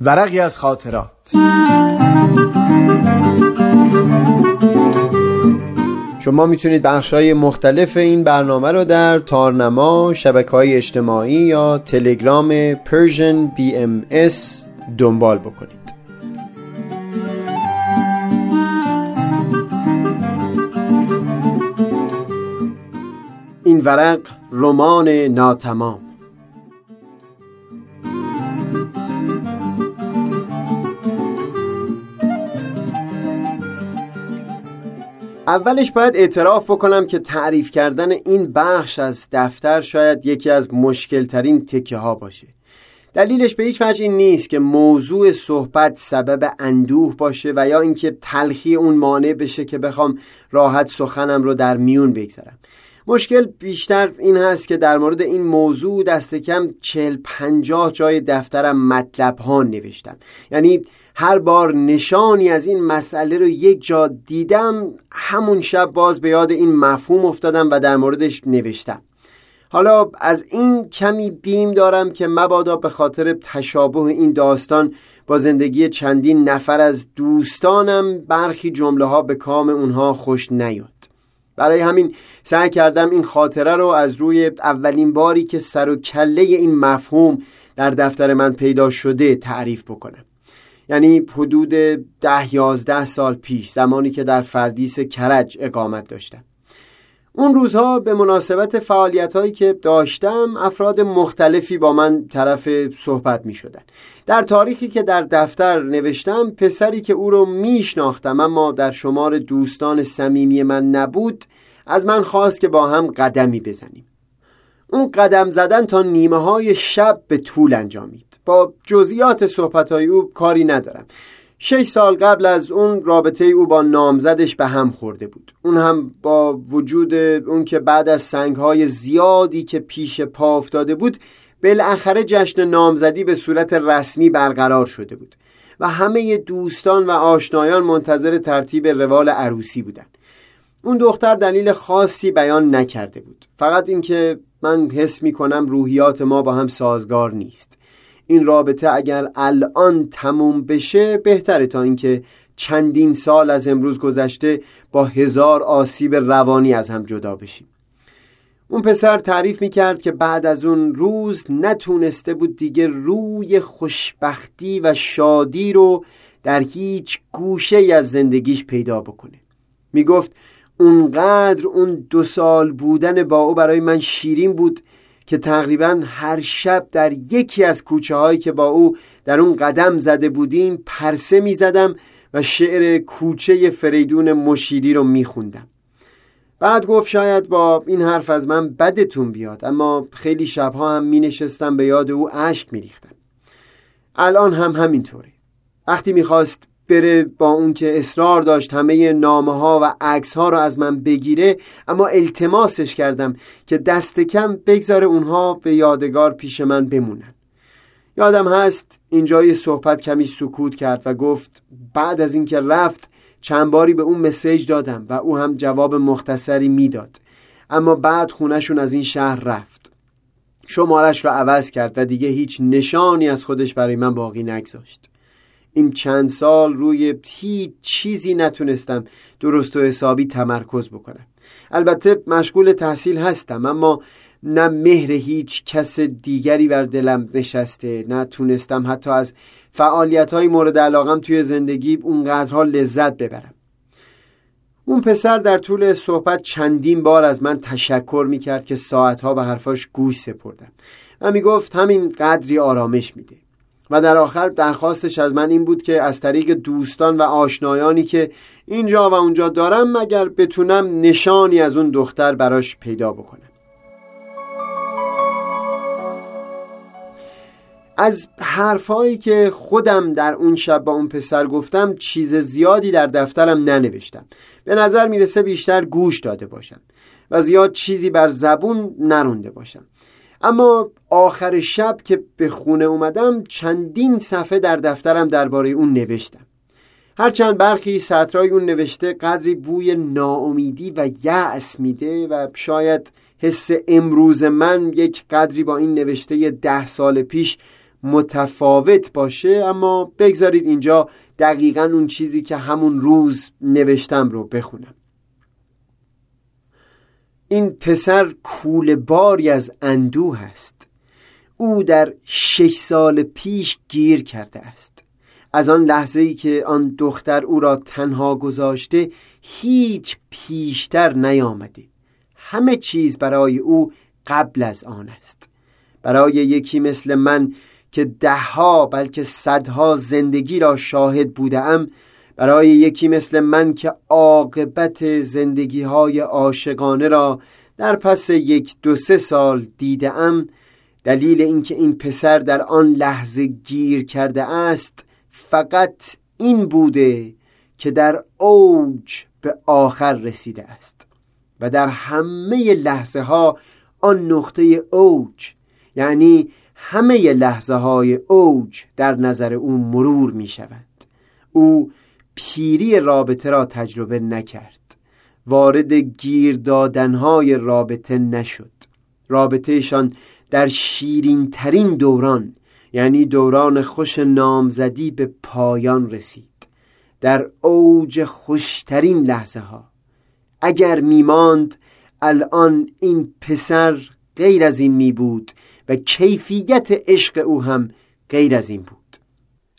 ورقی از خاطرات. شما میتونید بخش‌های مختلف این برنامه رو در تارنما، شبکه‌های اجتماعی یا تلگرام Persian BMS دنبال بکنید. این ورق رمان ناتمام. اولش باید اعتراف بکنم که تعریف کردن این بخش از دفتر شاید یکی از مشکل‌ترین تکه ها باشه. دلیلش به هیچ وجه این نیست که موضوع صحبت سبب اندوه باشه و یا اینکه تلخی اون مانع بشه که بخوام راحت سخنم رو در میون بگذارم. مشکل بیشتر این هست که در مورد این موضوع دست کم 40-50 جای دفترم مطلب ها نوشتم. یعنی هر بار نشانی از این مسئله رو یک جا دیدم، همون شب باز به یاد این مفهوم افتادم و در موردش نوشتم. حالا از این کمی بیم دارم که مبادا به خاطر تشابه این داستان با زندگی چندین نفر از دوستانم برخی جمله ها به کام اونها خوش نیاد. برای همین سعی کردم این خاطره رو از روی اولین باری که سر و کله این مفهوم در دفتر من پیدا شده تعریف بکنم. یعنی حدود 10-11 سال پیش، زمانی که در فردیس کرج اقامت داشتم. اون روزها به مناسبت فعالیت‌هایی که داشتم، افراد مختلفی با من طرف صحبت می‌شدن. در تاریخی که در دفتر نوشتم، پسری که او رو می‌شناختم اما در شمار دوستان صمیمی من نبود، از من خواست که با هم قدمی بزنیم. اون قدم زدن تا نیمه‌های شب به طول انجامید. با جزئیات صحبت‌های او کاری ندارم. 6 سال قبل از اون رابطه او با نامزدش به هم خورده بود. اون هم با وجود اون که بعد از سنگ‌های زیادی که پیش پا افتاده بود، بالاخره جشن نامزدی به صورت رسمی برقرار شده بود و همه دوستان و آشنایان منتظر ترتیب روال عروسی بودند. اون دختر دلیل خاصی بیان نکرده بود، فقط اینکه من حس می‌کنم روحیات ما با هم سازگار نیست. این رابطه اگر الان تموم بشه بهتره تا اینکه چندین سال از امروز گذشته با 1000 آسیب روانی از هم جدا بشیم. اون پسر تعریف میکرد که بعد از اون روز نتونسته بود دیگه روی خوشبختی و شادی رو در هیچ گوشه‌ای از زندگیش پیدا بکنه. میگفت اونقدر اون 2 سال بودن با او برای من شیرین بود که تقریبا هر شب در یکی از کوچه هایی که با او در اون قدم زده بودیم پرسه می زدم و شعر کوچه فریدون مشیری رو می خوندم. بعد گفت شاید با این حرف از من بدتون بیاد، اما خیلی شبها هم می نشستم به یاد او اشک می ریختم. الان هم همینطوره. وقتی می خواست بره، با اون که اصرار داشت همه نامه ها و عکس ها رو از من بگیره، اما التماسش کردم که دست کم بگذاره اونها به یادگار پیش من بمونن. یادم هست اینجای صحبت کمی سکوت کرد و گفت بعد از اینکه رفت چند باری به اون مسیج دادم و او هم جواب مختصری میداد، اما بعد خونشون از این شهر رفت. شمارش رو عوض کرد و دیگه هیچ نشانی از خودش برای من باقی نگذاشت. این چند سال روی هیچ چیزی نتونستم درست و حسابی تمرکز بکنم. البته مشغول تحصیل هستم، اما نه مهر هیچ کس دیگری بر دلم نشسته، نتونستم حتی از فعالیت‌های مورد علاقم توی زندگی اونقدرها لذت ببرم. اون پسر در طول صحبت چندین بار از من تشکر میکرد که ساعتها به حرفاش گوش سپردم و میگفت همین قدری آرامش میده. و در آخر درخواستش از من این بود که از طریق دوستان و آشنایانی که اینجا و اونجا دارم اگر بتونم نشانی از اون دختر براش پیدا بکنم. از حرفایی که خودم در اون شب با اون پسر گفتم چیز زیادی در دفترم ننوشتم. به نظر میرسه بیشتر گوش داده باشم و زیاد چیزی بر زبون نرونده باشم. اما آخر شب که به خونه اومدم چندین صفحه در دفترم درباره اون نوشتم. هرچند برخی سطرای اون نوشته قدری بوی ناامیدی و یأس میده و شاید حس امروز من یک قدری با این نوشته 10 سال پیش متفاوت باشه. اما بگذارید اینجا دقیقاً اون چیزی که همون روز نوشتم رو بخونم. این پسر کوله باری از اندوه است. او در 6 سال پیش گیر کرده است. از آن لحظه‌ای که آن دختر او را تنها گذاشته هیچ پیشتر نیامده. همه چیز برای او قبل از آن است. برای یکی مثل من که 10ها بلکه 100ها زندگی را شاهد بودم، برای یکی مثل من که عاقبت زندگی‌های عاشقانه را در پس 1-2-3 سال دیدم، دلیل اینکه این پسر در آن لحظه گیر کرده است فقط این بوده که در اوج به آخر رسیده است و در همه لحظه ها آن نقطه اوج، یعنی همه لحظه های اوج در نظر او مرور می شود. او پیری رابطه را تجربه نکرد، وارد گیر دادنهای رابطه نشد. رابطهشان در شیرین ترین دوران، یعنی دوران خوش نامزدی، به پایان رسید، در اوج خوشترین لحظه ها. اگر میماند الان این پسر غیر از این می بود و کیفیت عشق او هم غیر از این بود.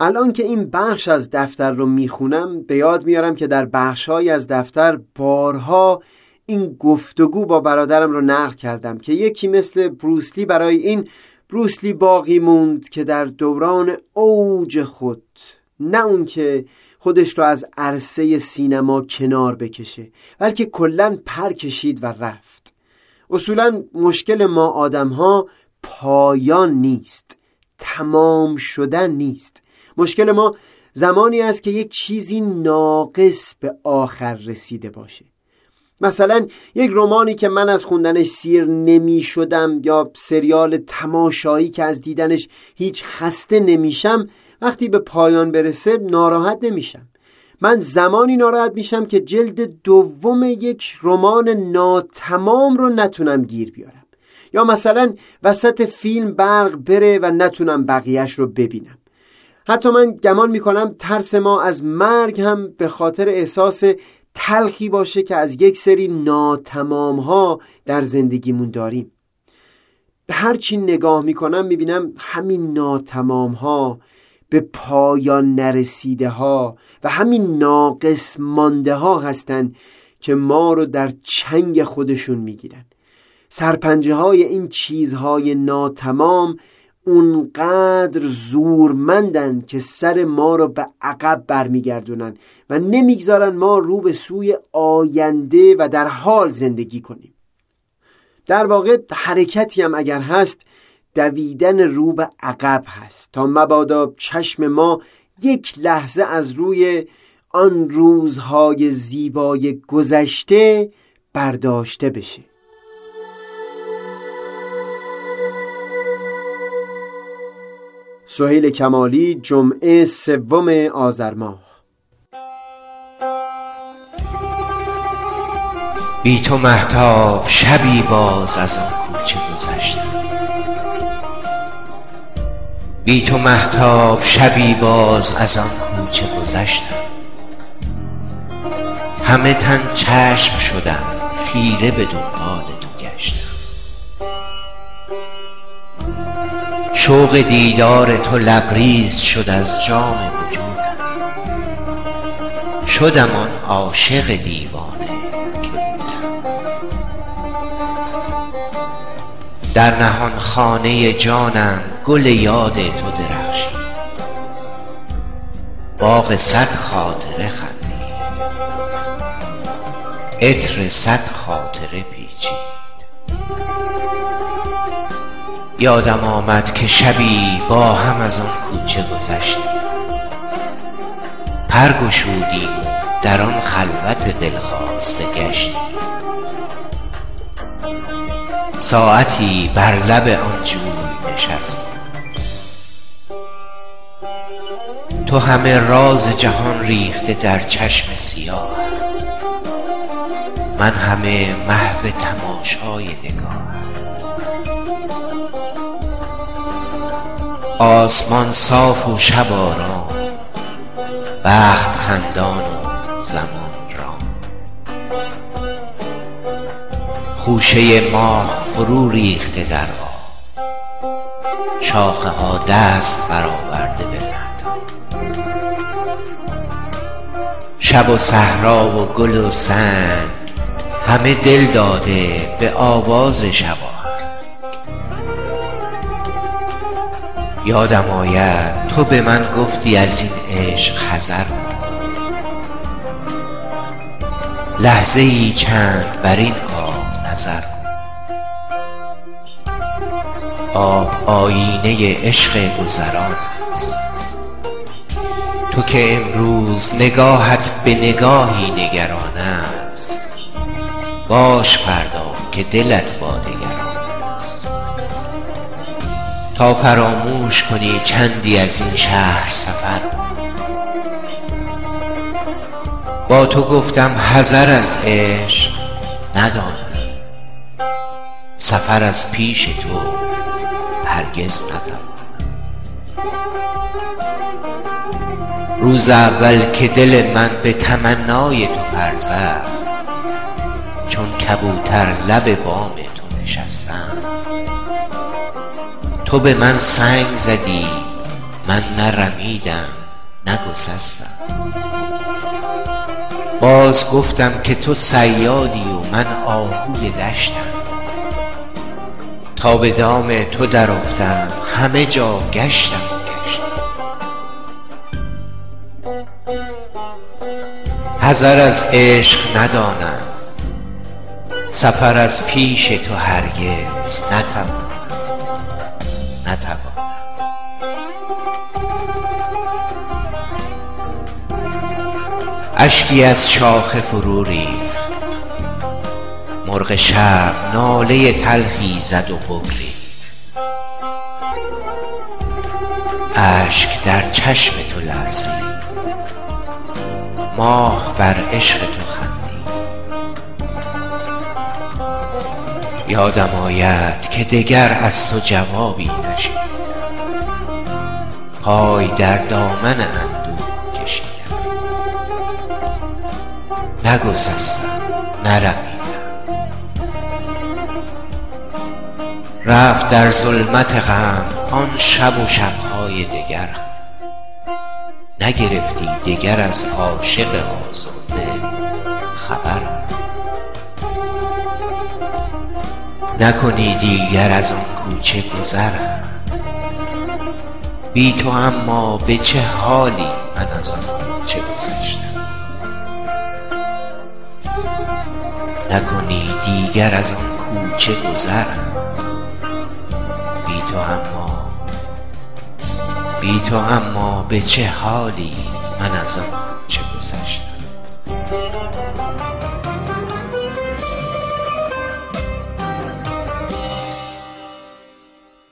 الان که این بخش از دفتر رو میخونم به یاد میارم که در بخش‌های از دفتر بارها این گفتگو با برادرم رو نقل کردم که یکی مثل بروسلی، برای این بروسلی باقی موند که در دوران اوج خود، نه اون که خودش رو از عرصه سینما کنار بکشه، بلکه کلاً پر کشید و رفت. اصولاً مشکل ما آدم‌ها پایان نیست، تمام شدن نیست. مشکل ما زمانی است که یک چیزی ناقص به آخر رسیده باشه. مثلا یک رمانی که من از خوندنش سیر نمی شدم یا سریال تماشایی که از دیدنش هیچ خسته نمیشم، وقتی به پایان برسه ناراحت نمیشم. من زمانی ناراحت میشم که جلد دوم یک رمان ناتمام رو نتونم گیر بیارم، یا مثلا وسط فیلم برق بره و نتونم بقیهش رو ببینم. حتی من گمان میکنم ترس ما از مرگ هم به خاطر احساس تلخی باشه که از یک سری ناتمام ها در زندگیمون داریم. به هر چی نگاه میکنم میبینم همین ناتمام ها، به پایان نرسیده ها و همین ناقص مانده ها هستن که ما رو در چنگ خودشون میگیرن. سرپنجه های این چیزهای ناتمام اونقدر زورمندن که سر ما رو به عقب برمیگردونن و نمیگذارن ما رو به سوی آینده و در حال زندگی کنیم. در واقع حرکتی هم اگر هست دویدن رو به عقب هست تا مبادا چشم ما یک لحظه از روی آن روزهای زیبای گذشته برداشته بشه. سهیل کمالی، جمعه 3 آذر ماه. بی تو مهتاب شبی باز از آن کوچه گذشتم، بی تو مهتاب شبی باز از آن کوچه گذشتم. همه تن چشم شدم، خیره به دنبال تو گشتم. شوق دیدار تو لبریز شد از جام وجودم. شدم آن عاشق دیوانه که بودم. در نهان خانه جانم گل یاد تو درخشید. باغ 100 خاطره خندید، عطر 100 خاطره پیچید. یادم آمد که شبی با هم از آن کوچه گذشتیم. پر گشودیم در آن خلوت دلخواسته گشتیم. ساعتی بر لب آن جوی نشستیم. تو همه راز جهان ریخته در چشم سیاه، من همه محو تماشای نگاه. آسمان صاف و شب آرام، بخت خندان و زمان رام. خوشه ماه فرو ریخته در آب، شاخه ها دست برآورده به مهتاب. شب و صحرا و گل و سنگ، همه دل داده به آواز شب. یادم آید تو به من گفتی از این عشق حذر کن، لحظه ای چند بر این آب نظر کن. آب آینه عشق گذران است، تو که امروز نگاهت به نگاهی نگران است، باش فردا که دلت با دگران. تا فراموش کنی چندی از این شهر سفر. با تو گفتم حذر از عشق ندانم، سفر از پیش تو هرگز ندانم. روز اول که دل من به تمنای تو پر زد، چون کبوتر لب بام تو نشستم. تو به من سنگ زدی، من نرمیدم نگسستم. باز گفتم که تو صیادی و من آهوی دشتم. تا به دام تو درافتم، همه جا گشتم. حذر از عشق ندانم، سفر از پیش تو هرگز نتوانم. اشکی از شاخه فرو ریخت، مرغ شب ناله تلخی زد و بگریخت. اشک در چشم تو لرزید، ماه بر عشق تو خندید. یادم آید که دگر از تو جوابی نشنیدم، پای در دامن اندوه کشیدم. نگسستم نرمیدم، رفت در ظلمت غم آن شب و شبهای دگر. نگرفتی دگر از عاشق آزرده خبر. نکنی دیگر از آن کوچه گذرم، بی تو اما به چه حالی من از آن کوچه گذشتم. نکنی دیگر از آن کوچه گذرم، بی تو اما به چه حالی من از آن کوچه گذشتم.